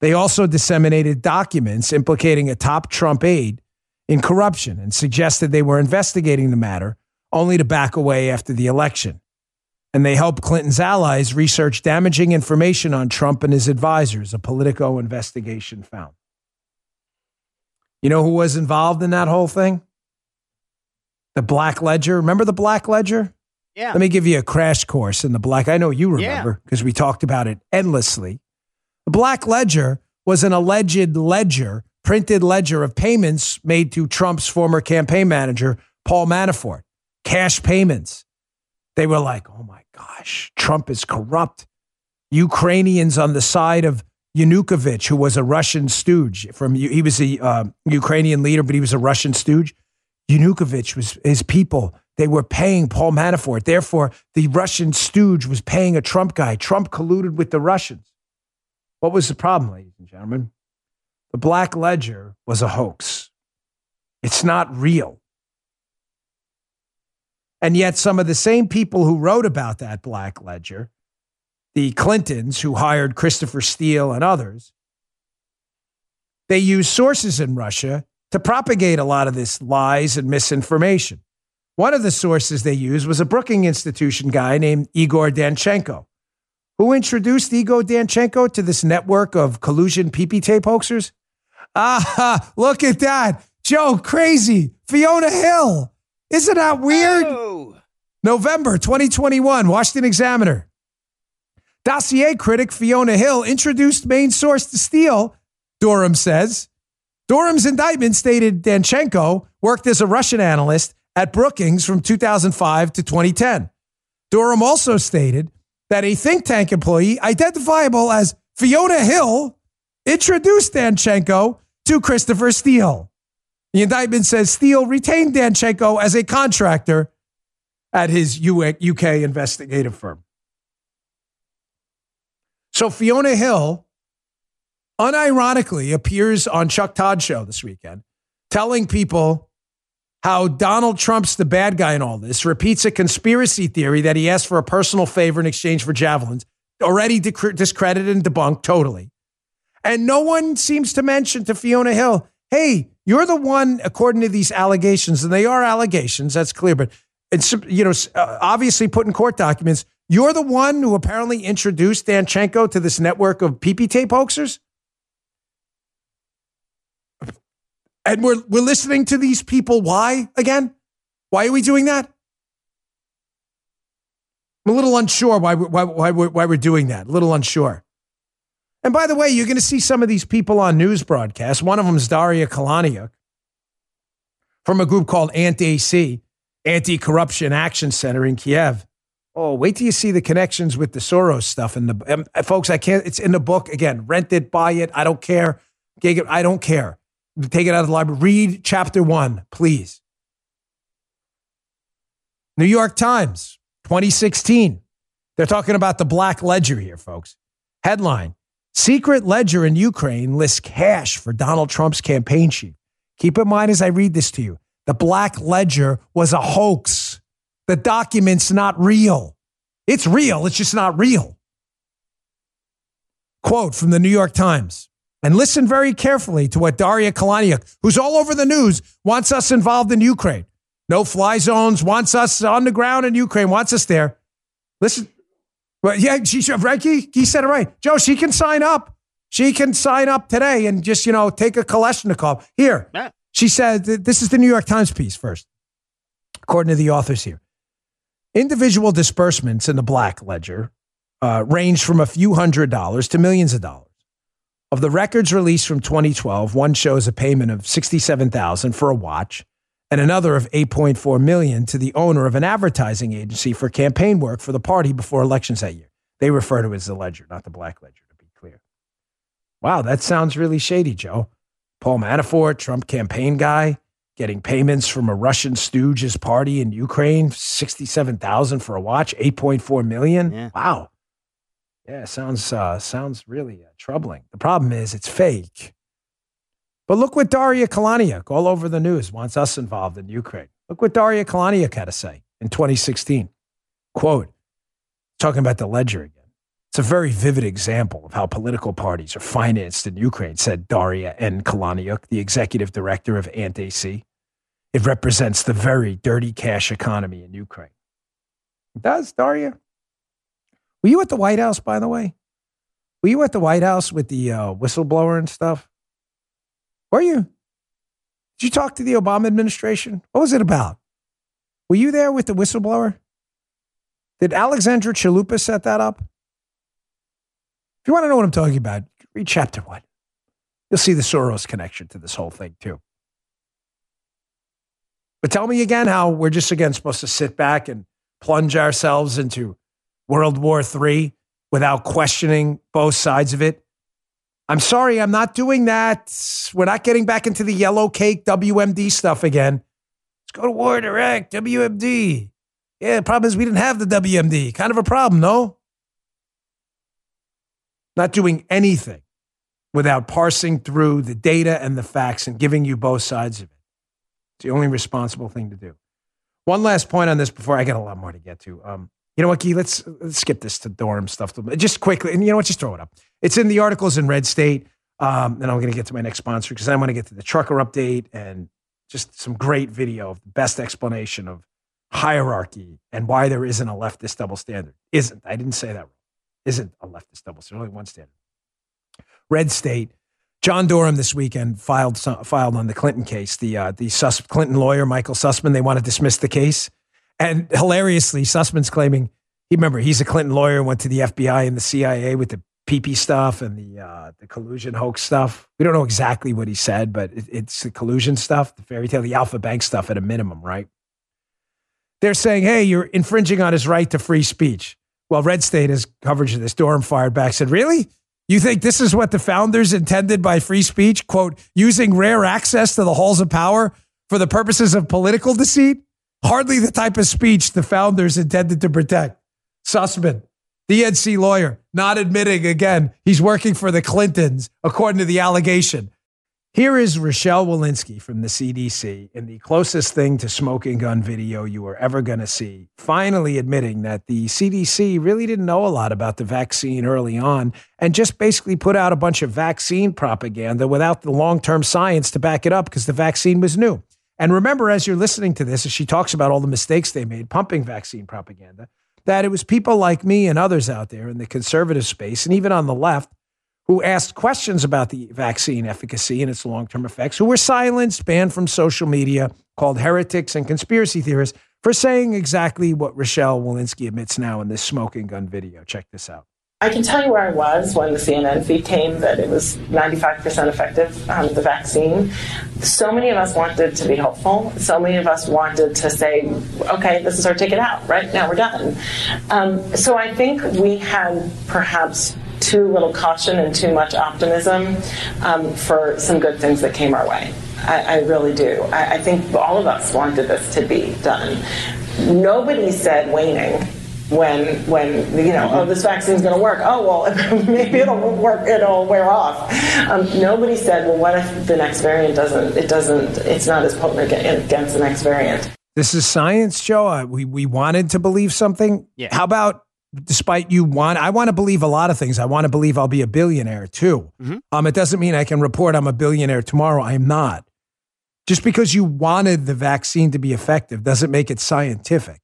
They also disseminated documents implicating a top Trump aide in corruption and suggested they were investigating the matter, only to back away after the election. And they helped Clinton's allies research damaging information on Trump and his advisors, a Politico investigation found. You know who was involved in that whole thing? The Black Ledger. Remember the Black Ledger? Yeah. Let me give you a crash course in the Black. I know you remember because yeah. we talked about it endlessly. The Black Ledger was an alleged ledger, printed ledger of payments made to Trump's former campaign manager, Paul Manafort. Cash payments. They were like, oh my gosh, Trump is corrupt. Ukrainians on the side of Yanukovych, who was a Russian stooge. From He was a uh, Ukrainian leader, but he was a Russian stooge. Yanukovych was his people. They were paying Paul Manafort. Therefore, the Russian stooge was paying a Trump guy. Trump colluded with the Russians. What was the problem, ladies and gentlemen? The Black Ledger was a hoax. It's not real. And yet some of the same people who wrote about that Black Ledger, the Clintons who hired Christopher Steele and others, they used sources in Russia to propagate a lot of this lies and misinformation. One of the sources they used was a Brookings Institution guy named Igor Danchenko, who introduced Igor Danchenko to this network of collusion pee-pee tape hoaxers. Ah, look at that. Joe, crazy. Fiona Hill. Isn't that weird? Oh. November twenty twenty-one, Washington Examiner. Dossier critic Fiona Hill introduced main source to Steele, Durham says. Durham's indictment stated Danchenko worked as a Russian analyst at Brookings from two thousand five to twenty ten. Durham also stated that a think tank employee identifiable as Fiona Hill introduced Danchenko to Christopher Steele. The indictment says Steele retained Danchenko as a contractor at his U K investigative firm. So Fiona Hill unironically appears on Chuck Todd's show this weekend, telling people how Donald Trump's the bad guy in all this, repeats a conspiracy theory that he asked for a personal favor in exchange for javelins, already dec- discredited and debunked totally. And no one seems to mention to Fiona Hill, hey, you're the one, according to these allegations, and they are allegations, that's clear, but it's, you know, obviously put in court documents, you're the one who apparently introduced Danchenko to this network of pee-pee tape hoaxers? And we're we're listening to these people. Why again? Why are we doing that? I'm a little unsure why we're, why why we're, why we're doing that. A little unsure. And by the way, you're going to see some of these people on news broadcasts. One of them is Daria Kaleniuk from a group called Anti-C, Anti-Corruption Action Centre in Kiev. Oh, wait till you see the connections with the Soros stuff. And the um, folks, I can't. It's in the book again. Rent it, buy it. I don't care. I don't care. Take it out of the library. Read chapter one, please. New York Times, twenty sixteen. They're talking about the Black Ledger here, folks. Headline, secret ledger in Ukraine lists cash for Donald Trump's campaign chief. Keep in mind as I read this to you, the Black Ledger was a hoax. The document's not real. It's real. It's just not real. Quote from the New York Times. And listen very carefully to what Daria Kaleniuk, who's all over the news, wants us involved in Ukraine. no fly zones, wants us on the ground in Ukraine, wants us there. Listen, well, yeah, she, Reggie, he said it right. Joe, she can sign up. She can sign up today and just, you know, take a Kalashnikov. Here, yeah. She said, this is the New York Times piece first, according to the authors here. Individual disbursements in the black ledger uh, range from a few hundred dollars to millions of dollars. Of the records released from twenty twelve, one shows a payment of sixty-seven thousand dollars for a watch and another of eight point four million dollars to the owner of an advertising agency for campaign work for the party before elections that year. They refer to it as the ledger, not the black ledger, to be clear. Wow, that sounds really shady, Joe. Paul Manafort, Trump campaign guy, getting payments from a Russian stooge's party in Ukraine, sixty-seven thousand dollars for a watch, eight point four million dollars. Yeah. Wow. Yeah, sounds uh, sounds really uh, troubling. The problem is it's fake. But look what Daria Kaleniuk, all over the news, wants us involved in Ukraine. Look what Daria Kaleniuk had to say in twenty sixteen. Quote, talking about the ledger again. It's a very vivid example of how political parties are financed in Ukraine, said Daria N. Kaleniuk, the executive director of Anti-C. It represents the very dirty cash economy in Ukraine. It does, Daria? Were you at the White House, by the way? Were you at the White House with the uh, whistleblower and stuff? Were you? Did you talk to the Obama administration? What was it about? Were you there with the whistleblower? Did Alexandra Chalupa set that up? If you want to know what I'm talking about, read chapter one. You'll see the Soros connection to this whole thing, too. But tell me again how we're just, again, supposed to sit back and plunge ourselves into World War Three without questioning both sides of it. I'm sorry, I'm not doing that. We're not getting back into the yellow cake W M D stuff again. Let's go to war direct, W M D. Yeah, the problem is we didn't have the W M D. Kind of a problem, no? Not doing anything without parsing through the data and the facts and giving you both sides of it. It's the only responsible thing to do. One last point on this before I got a lot more to get to. Um, You know what, Guy, let's, let's skip this to Durham stuff. Just quickly, and you know what, just throw it up. It's in the articles in Red State, um, and I'm going to get to my next sponsor because I want to get to the trucker update and just some great video of the best explanation of hierarchy and why there isn't a leftist double standard. Isn't. I didn't say that wrong. Isn't a leftist double standard. Only one standard. Red State. John Durham this weekend filed filed on the Clinton case. The, uh, the Sus- Clinton lawyer, Michael Sussman, they want to dismiss the case. And hilariously, Sussman's claiming, he remember, he's a Clinton lawyer, went to the F B I and the C I A with the pee-pee stuff and the uh, the collusion hoax stuff. We don't know exactly what he said, but it, it's the collusion stuff, the fairy tale, the Alpha Bank stuff at a minimum, right? They're saying, hey, you're infringing on his right to free speech. Well, Red State has coverage of this. Durham fired back, said, really? You think this is what the founders intended by free speech? Quote, using rare access to the halls of power for the purposes of political deceit? Hardly the type of speech the founders intended to protect. Sussman, D N C lawyer, not admitting again he's working for the Clintons, according to the allegation. Here is Rochelle Walensky from the C D C in the closest thing to smoking gun video you are ever going to see, finally admitting that the C D C really didn't know a lot about the vaccine early on and just basically put out a bunch of vaccine propaganda without the long-term science to back it up because the vaccine was new. And remember, as you're listening to this, as she talks about all the mistakes they made pumping vaccine propaganda, that it was people like me and others out there in the conservative space, and even on the left, who asked questions about the vaccine efficacy and its long-term effects, who were silenced, banned from social media, called heretics and conspiracy theorists for saying exactly what Rochelle Walensky admits now in this smoking gun video. Check this out. I can tell you where I was when the C N N feed came, that it was ninety-five percent effective, um, the vaccine. So many of us wanted to be helpful. So many of us wanted to say, okay, this is our ticket out, right? Now we're done. Um, so I think we had perhaps too little caution and too much optimism um, for some good things that came our way. I, I really do. I, I think all of us wanted this to be done. Nobody said waning. When, when you know, oh, this vaccine's going to work. Oh, well, maybe it'll work. It'll wear off. Um, nobody said, well, what if the next variant doesn't? It doesn't. It's not as potent against the next variant. This is science, Joe. We we wanted to believe something. Yeah. How about, despite you want, I want to believe a lot of things. I want to believe I'll be a billionaire too. Mm-hmm. Um, it doesn't mean I can report I'm a billionaire tomorrow. I'm not. Just because you wanted the vaccine to be effective doesn't make it scientific.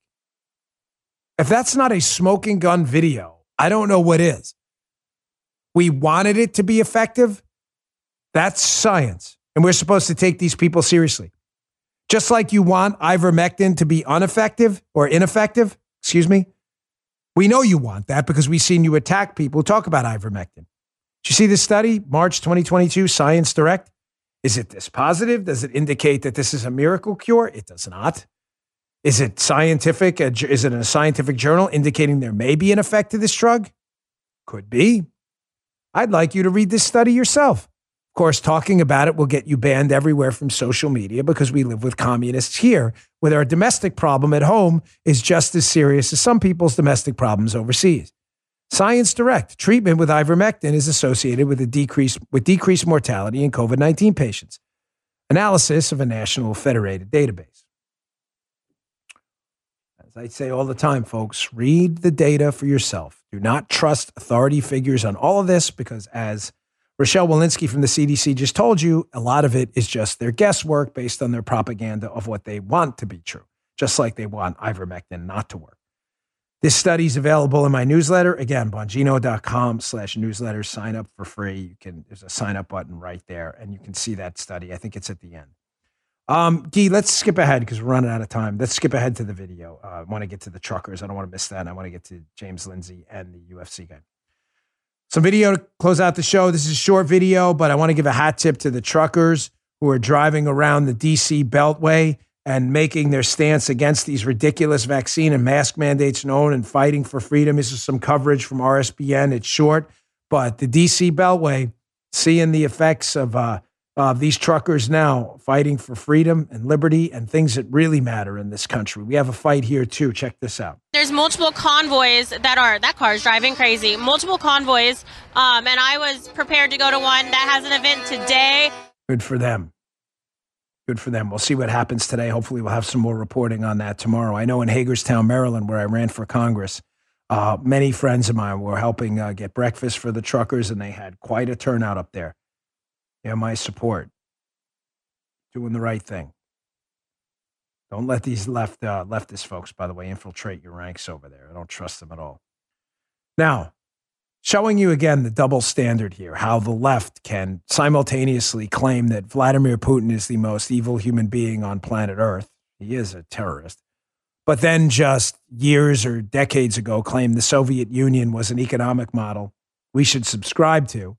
If that's not a smoking gun video, I don't know what is. We wanted it to be effective. That's science. And we're supposed to take these people seriously. Just like you want ivermectin to be ineffective or ineffective, excuse me. We know you want that because we've seen you attack people who talk about ivermectin. Did you see this study? March twenty twenty-two, Science Direct. Is it this positive? Does it indicate that this is a miracle cure? It does not. Is it scientific? Is it in a scientific journal indicating there may be an effect to this drug? Could be. I'd like you to read this study yourself. Of course, talking about it will get you banned everywhere from social media because we live with communists here, where our domestic problem at home is just as serious as some people's domestic problems overseas. Science Direct, treatment with ivermectin is associated with a decrease with decreased mortality in COVID nineteen patients. Analysis of a national federated database. As I say all the time, folks, read the data for yourself. Do not trust authority figures on all of this because, as Rochelle Walensky from the C D C just told you, a lot of it is just their guesswork based on their propaganda of what they want to be true, just like they want ivermectin not to work. This study is available in my newsletter. Again, Bongino.com slash newsletter. Sign up for free. You can. There's a sign up button right there, and you can see that study. I think it's at the end. Um, Guy, let's skip ahead because we're running out of time. Let's skip ahead to the video. Uh, I want to get to the truckers. I don't want to miss that. And I want to get to James Lindsay and the U F C guy. Some video to close out the show. This is a short video, but I want to give a hat tip to the truckers who are driving around the D C Beltway and making their stance against these ridiculous vaccine and mask mandates known and fighting for freedom. This is some coverage from R S B N. It's short, but the D C Beltway, seeing the effects of uh, uh, these truckers now fighting for freedom and liberty and things that really matter in this country. We have a fight here too. Check this out. There's multiple convoys that are, that car is driving crazy, multiple convoys. Um, and I was prepared to go to one that has an event today. Good for them. Good for them. We'll see what happens today. Hopefully we'll have some more reporting on that tomorrow. I know in Hagerstown, Maryland, where I ran for Congress, uh, many friends of mine were helping uh, get breakfast for the truckers, and they had quite a turnout up there. Yeah, my support. Doing the right thing. Don't let these left uh, leftist folks, by the way, infiltrate your ranks over there. I don't trust them at all. Now, showing you again the double standard here, how the left can simultaneously claim that Vladimir Putin is the most evil human being on planet Earth. He is a terrorist. But then just years or decades ago claimed the Soviet Union was an economic model we should subscribe to,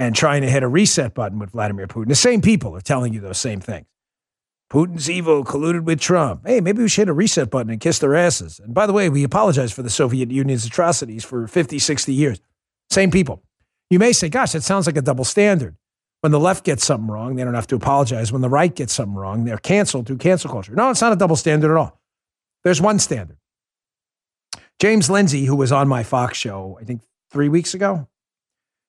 and trying to hit a reset button with Vladimir Putin. The same people are telling you those same things. Putin's evil, colluded with Trump. Hey, maybe we should hit a reset button and kiss their asses. And by the way, we apologize for the Soviet Union's atrocities for fifty, sixty years. Same people. You may say, gosh, that sounds like a double standard. When the left gets something wrong, they don't have to apologize. When the right gets something wrong, they're canceled through cancel culture. No, it's not a double standard at all. There's one standard. James Lindsay, who was on my Fox show, I think three weeks ago.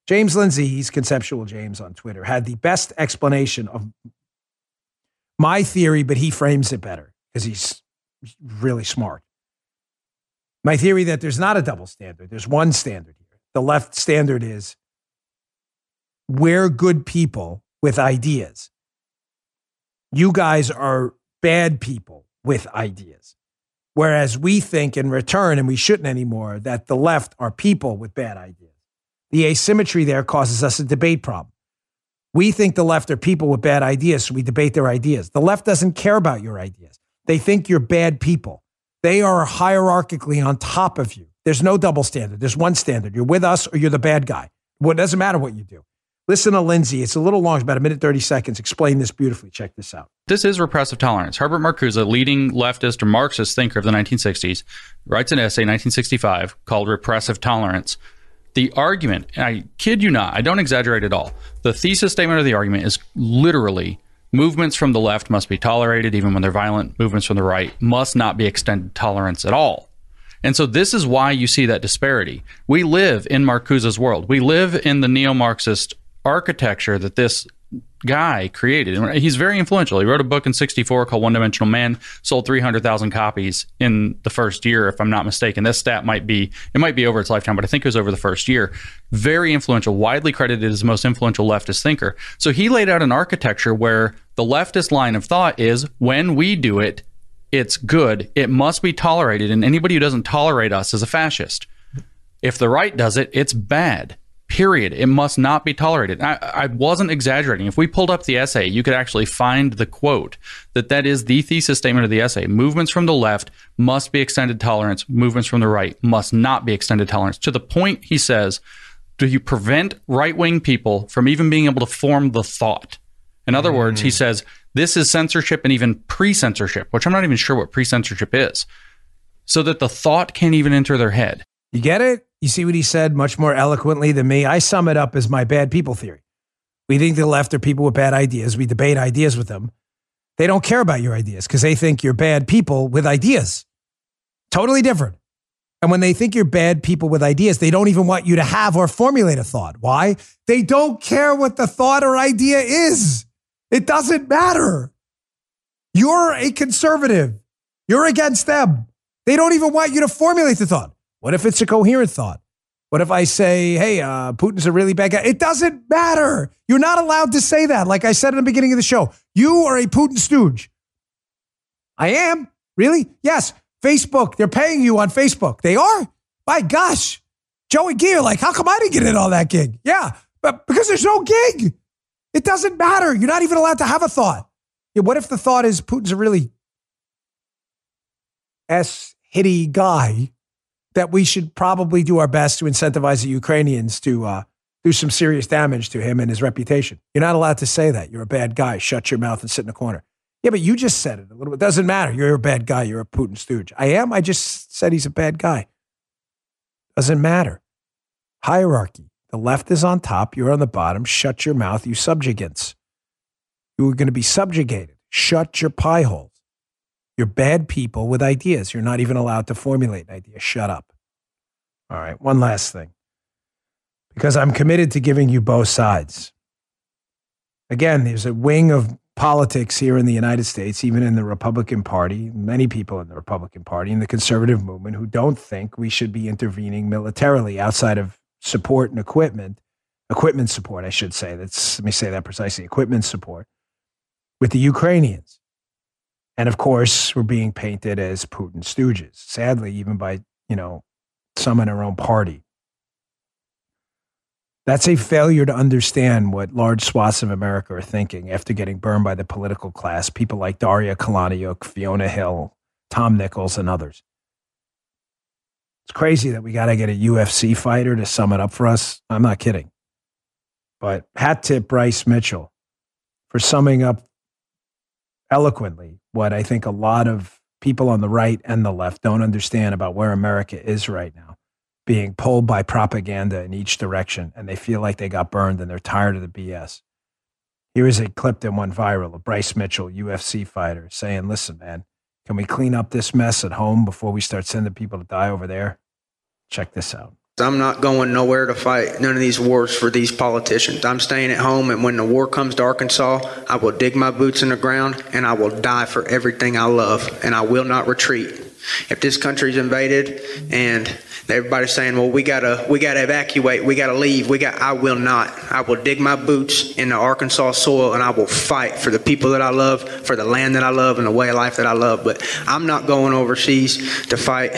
James Lindsay, he's Conceptual James on Twitter, had the best explanation of my theory, but he frames it better because he's really smart. My theory that there's not a double standard. There's one standard here. The left standard is we're good people with ideas. You guys are bad people with ideas. Whereas we think in return, and we shouldn't anymore, that the left are people with bad ideas. The asymmetry there causes us a debate problem. We think the left are people with bad ideas, so we debate their ideas. The left doesn't care about your ideas. They think you're bad people. They are hierarchically on top of you. There's no double standard. There's one standard. You're with us or you're the bad guy. Well, it doesn't matter what you do. Listen to Lindsay. It's a little long, about a minute, thirty seconds. Explain this beautifully. Check this out. This is repressive tolerance. Herbert Marcuse, a leading leftist or Marxist thinker of the nineteen sixties, writes an essay in nineteen sixty-five called Repressive Tolerance. The argument, and I kid you not, I don't exaggerate at all. The thesis statement of the argument is literally movements from the left must be tolerated even when they're violent. Movements from the right must not be extended tolerance at all. And so this is why you see that disparity. We live in Marcuse's world. We live in the neo-Marxist architecture that this guy created. He's very influential. He wrote a book in sixty-four called One Dimensional Man, sold three hundred thousand copies in the first year, if I'm not mistaken. This stat might be, it might be over its lifetime, but I think it was over the first year. Very influential, widely credited as the most influential leftist thinker. So he laid out an architecture where The leftist line of thought is when we do it, it's good. It must be tolerated. And anybody who doesn't tolerate us is a fascist. If the right does it, it's bad. Period. It must not be tolerated. I, I wasn't exaggerating. If we pulled up the essay, you could actually find the quote that that is the thesis statement of the essay. Movements from the left must be extended tolerance. Movements from the right must not be extended tolerance. To the point, he says, do you prevent right-wing people from even being able to form the thought? In other mm. words, he says, this is censorship and even pre-censorship, which I'm not even sure what pre-censorship is, so that the thought can't even enter their head. You get it? You see what he said much more eloquently than me? I sum it up as my bad people theory. We think the left are people with bad ideas. We debate ideas with them. They don't care about your ideas because they think you're bad people with ideas. Totally different. And when they think you're bad people with ideas, they don't even want you to have or formulate a thought. Why? They don't care what the thought or idea is. It doesn't matter. You're a conservative. You're against them. They don't even want you to formulate the thought. What if it's a coherent thought? What if I say, hey, uh, Putin's a really bad guy? It doesn't matter. You're not allowed to say that. Like I said in the beginning of the show, you are a Putin stooge. I am? Really? Yes. Facebook. They're paying you on Facebook. They are? My gosh. Joey Gear, like, how come I didn't get in on that gig? Yeah, but because there's no gig. It doesn't matter. You're not even allowed to have a thought. Yeah, what if the thought is Putin's a really S-hitty guy? That we should probably do our best to incentivize the Ukrainians to uh, do some serious damage to him and his reputation. You're not allowed to say that. You're a bad guy. Shut your mouth and sit in a corner. Yeah, but you just said it a little bit. Doesn't matter. You're a bad guy. You're a Putin stooge. I am. I just said he's a bad guy. Doesn't matter. Hierarchy. The left is on top. You're on the bottom. Shut your mouth, you subjugants. You are going to be subjugated. Shut your pie holes. You're bad people with ideas. You're not even allowed to formulate an idea. Shut up. All right, one last thing. Because I'm committed to giving you both sides. Again, there's a wing of politics here in the United States, even in the Republican Party, many people in the Republican Party, in the conservative movement, who don't think we should be intervening militarily outside of support and equipment, equipment support, I should say. That's, let me say that precisely, equipment support with the Ukrainians. And of course, we're being painted as Putin stooges, sadly, even by, you know, some in our own party. That's a failure to understand what large swaths of America are thinking after getting burned by the political class, people like Daria Kaleniuk, Fiona Hill, Tom Nichols, and others. It's crazy that we got to get a U F C fighter to sum it up for us. I'm not kidding. But hat tip Bryce Mitchell for summing up eloquently what I think a lot of people on the right and the left don't understand about where America is right now, being pulled by propaganda in each direction, and they feel like they got burned and they're tired of the B S. Here is a clip that went viral of Bryce Mitchell, U F C fighter, saying, listen, man, can we clean up this mess at home before we start sending people to die over there? Check this out. I'm not going nowhere to fight none of these wars for these politicians. I'm staying at home, and when the war comes to Arkansas, I will dig my boots in the ground, and I will die for everything I love, and I will not retreat. If this country's invaded and everybody's saying, well, we gotta we gotta evacuate, we gotta leave, we got I will not. I will dig my boots in the Arkansas soil, and I will fight for the people that I love, for the land that I love, and the way of life that I love. But I'm not going overseas to fight.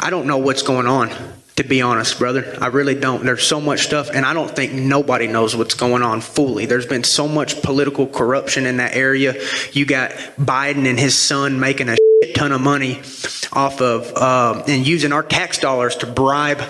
I don't know what's going on. To be honest, brother, I really don't. There's so much stuff, and I don't think nobody knows what's going on fully. There's been so much political corruption in that area. You got Biden and his son making a shit ton of money off of uh, and using our tax dollars to bribe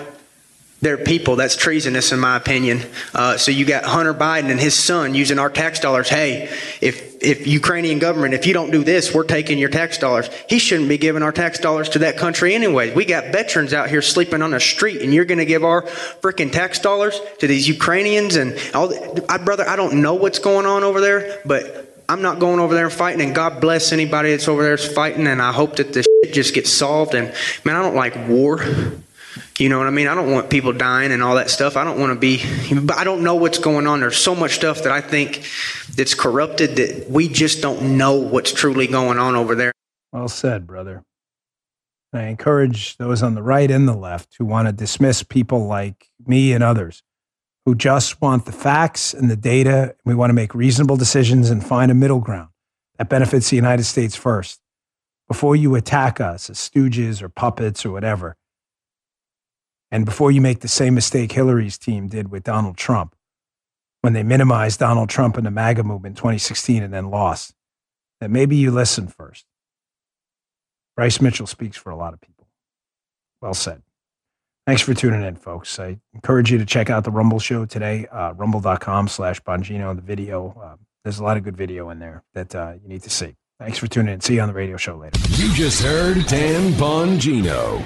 their people. That's treasonous, in my opinion. Uh, so you got Hunter Biden and his son using our tax dollars. Hey, if if Ukrainian government, if you don't do this, we're taking your tax dollars. He shouldn't be giving our tax dollars to that country anyway. We got veterans out here sleeping on the street, and you're going to give our freaking tax dollars to these Ukrainians and all. I, brother, I don't know what's going on over there, but I'm not going over there and fighting. And God bless anybody that's over there fighting. And I hope that this shit just gets solved. And man, I don't like war. You know what I mean? I don't want people dying and all that stuff. I don't want to be, but I don't know what's going on. There's so much stuff that I think that's corrupted that we just don't know what's truly going on over there. Well said, brother. I encourage those on the right and the left who want to dismiss people like me and others who just want the facts and the data. We want to make reasonable decisions and find a middle ground that benefits the United States first. Before you attack us as stooges or puppets or whatever, and before you make the same mistake Hillary's team did with Donald Trump, when they minimized Donald Trump and the MAGA movement in twenty sixteen and then lost, that maybe you listen first. Bryce Mitchell speaks for a lot of people. Well said. Thanks for tuning in, folks. I encourage you to check out the Rumble show today, uh, rumble.com slash Bongino, the video. Uh, there's a lot of good video in there that uh, you need to see. Thanks for tuning in. See you on the radio show later. You just heard Dan Bongino.